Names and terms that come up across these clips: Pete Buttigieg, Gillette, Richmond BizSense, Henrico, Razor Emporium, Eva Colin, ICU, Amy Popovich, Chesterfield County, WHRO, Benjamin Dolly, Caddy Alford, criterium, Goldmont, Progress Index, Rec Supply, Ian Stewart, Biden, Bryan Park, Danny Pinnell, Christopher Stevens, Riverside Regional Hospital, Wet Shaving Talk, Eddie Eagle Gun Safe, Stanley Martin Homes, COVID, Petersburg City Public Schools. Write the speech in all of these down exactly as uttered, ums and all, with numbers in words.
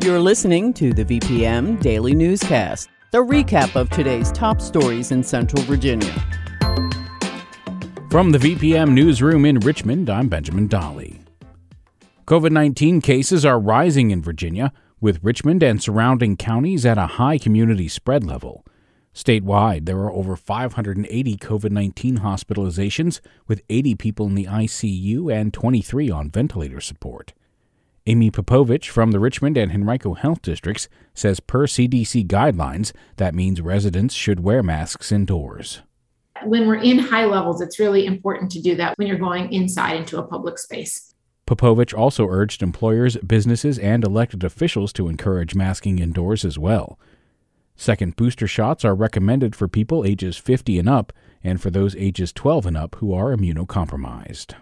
You're listening to the V P M Daily Newscast, the recap of today's top stories in Central Virginia. From the V P M Newsroom in Richmond, I'm Benjamin Dolly. COVID nineteen cases are rising in Virginia, with Richmond and surrounding counties at a high community spread level. Statewide, there are over five hundred eighty COVID nineteen hospitalizations, with eighty people in the I C U and twenty-three on ventilator support. Amy Popovich from the Richmond and Henrico Health Districts says per C D C guidelines, that means residents should wear masks indoors. When we're in high levels, it's really important to do that when you're going inside into a public space. Popovich also urged employers, businesses, and elected officials to encourage masking indoors as well. Second booster shots are recommended for people ages fifty and up and for those ages twelve and up who are immunocompromised.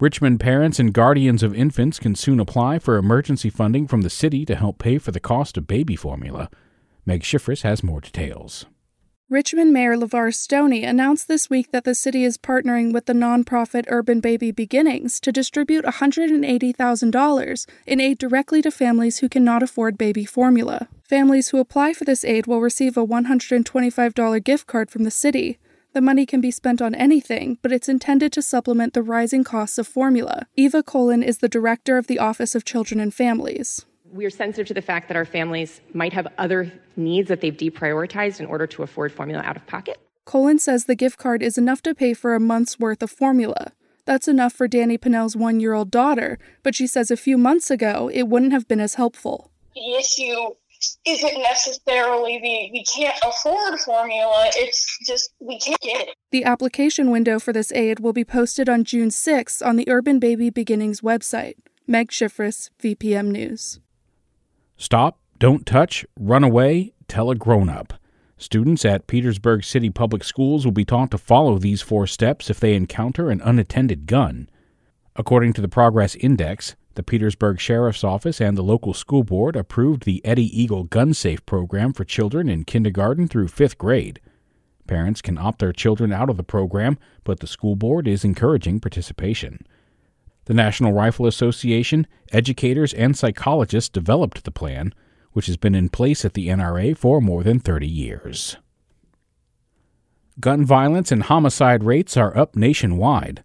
Richmond parents and guardians of infants can soon apply for emergency funding from the city to help pay for the cost of baby formula. Meg Schifres has more details. Richmond Mayor LeVar Stoney announced this week that the city is partnering with the nonprofit Urban Baby Beginnings to distribute one hundred eighty thousand dollars in aid directly to families who cannot afford baby formula. Families who apply for this aid will receive a one hundred twenty-five dollars gift card from the city. The money can be spent on anything, but it's intended to supplement the rising costs of formula. Eva Colin is the director of the Office of Children and Families. We are sensitive to the fact that our families might have other needs that they've deprioritized in order to afford formula out of pocket. Colin says the gift card is enough to pay for a month's worth of formula. That's enough for Danny Pinnell's one-year-old daughter, but she says a few months ago it wouldn't have been as helpful. The issue isn't necessarily the we can't afford formula, it's just we can't get it. The application window for this aid will be posted on June sixth on the Urban Baby Beginnings website. Meg Schifres, V P M News. Stop, don't touch, run away, tell a grown-up. Students at Petersburg City Public Schools will be taught to follow these four steps if they encounter an unattended gun. According to the Progress Index, the Petersburg Sheriff's Office and the local school board approved the Eddie Eagle Gun Safe program for children in kindergarten through fifth grade. Parents can opt their children out of the program, but the school board is encouraging participation. The National Rifle Association, educators, and psychologists developed the plan, which has been in place at the N R A for more than thirty years. Gun violence and homicide rates are up nationwide.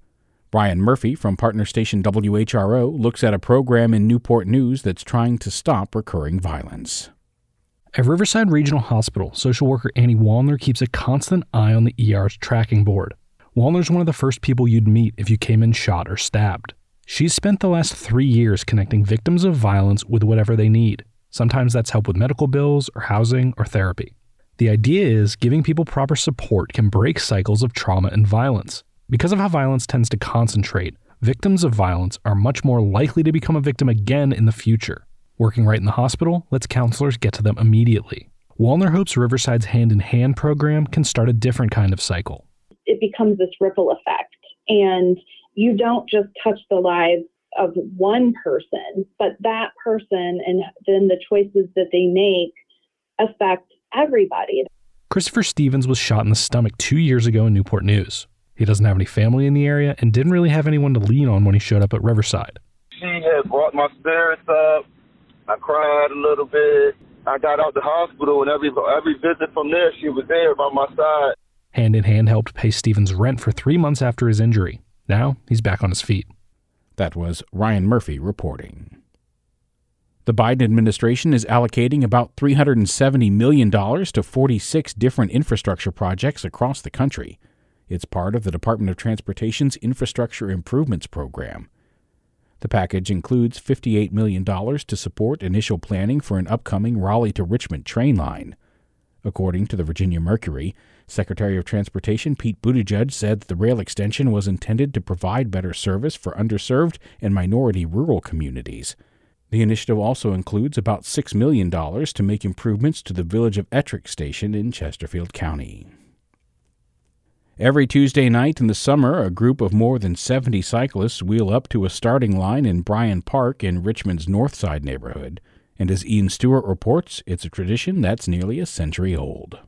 Brian Murphy from partner station W H R O looks at a program in Newport News that's trying to stop recurring violence. At Riverside Regional Hospital, social worker Annie Wallner keeps a constant eye on the E R's tracking board. Wallner's one of the first people you'd meet if you came in shot or stabbed. She's spent the last three years connecting victims of violence with whatever they need. Sometimes that's help with medical bills or housing or therapy. The idea is giving people proper support can break cycles of trauma and violence. Because of how violence tends to concentrate, victims of violence are much more likely to become a victim again in the future. Working right in the hospital lets counselors get to them immediately. Wallner hopes Riverside's hand-in-hand program can start a different kind of cycle. It becomes this ripple effect, and you don't just touch the lives of one person, but that person and then the choices that they make affect everybody. Christopher Stevens was shot in the stomach two years ago in Newport News. He doesn't have any family in the area and didn't really have anyone to lean on when he showed up at Riverside. She had brought my spirits up. I cried a little bit. I got out the hospital, and every, every visit from there, she was there by my side. Hand in Hand helped pay Stevens rent for three months after his injury. Now he's back on his feet. That was Ryan Murphy reporting. The Biden administration is allocating about three hundred seventy million dollars to forty-six different infrastructure projects across the country. It's part of the Department of Transportation's Infrastructure Improvements Program. The package includes fifty-eight million dollars to support initial planning for an upcoming Raleigh to Richmond train line. According to the Virginia Mercury, Secretary of Transportation Pete Buttigieg said that the rail extension was intended to provide better service for underserved and minority rural communities. The initiative also includes about six million dollars to make improvements to the village of Ettrick Station in Chesterfield County. Every Tuesday night in the summer, a group of more than seventy cyclists wheel up to a starting line in Bryan Park in Richmond's Northside neighborhood. And as Ian Stewart reports, it's a tradition that's nearly a century old.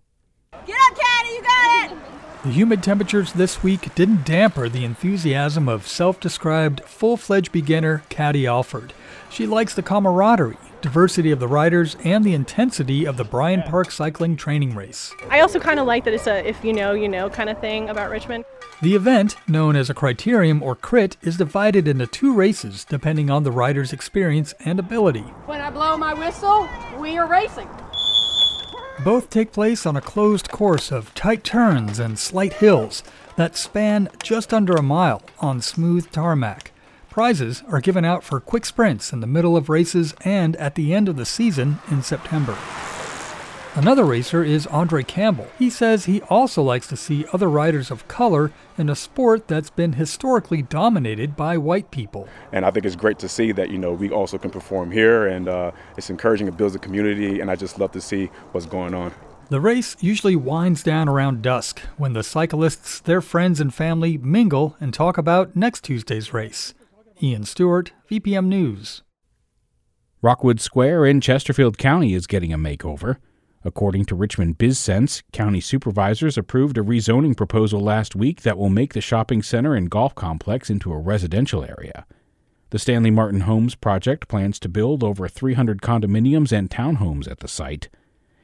Get up, Caddy, you got it! The humid temperatures this week didn't damper the enthusiasm of self-described, full-fledged beginner Caddy Alford. She likes the camaraderie, diversity of the riders, and the intensity of the Bryan Park cycling training race. I also kind of like that it's a if you know, you know kind of thing about Richmond. The event, known as a criterium or crit, is divided into two races depending on the rider's experience and ability. When I blow my whistle, we are racing. Both take place on a closed course of tight turns and slight hills that span just under a mile on smooth tarmac. Prizes are given out for quick sprints in the middle of races and at the end of the season in September. Another racer is Andre Campbell. He says he also likes to see other riders of color in a sport that's been historically dominated by white people. And I think it's great to see that, you know, we also can perform here, and uh, it's encouraging, it builds a community, and I just love to see what's going on. The race usually winds down around dusk when the cyclists, their friends and family mingle and talk about next Tuesday's race. Ian Stewart, V P M News. Rockwood Square in Chesterfield County is getting a makeover. According to Richmond BizSense, county supervisors approved a rezoning proposal last week that will make the shopping center and golf complex into a residential area. The Stanley Martin Homes project plans to build over three hundred condominiums and townhomes at the site.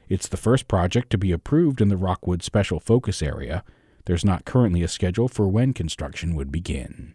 It's the first project to be approved in the Rockwood Special Focus Area. There's not currently a schedule for when construction would begin.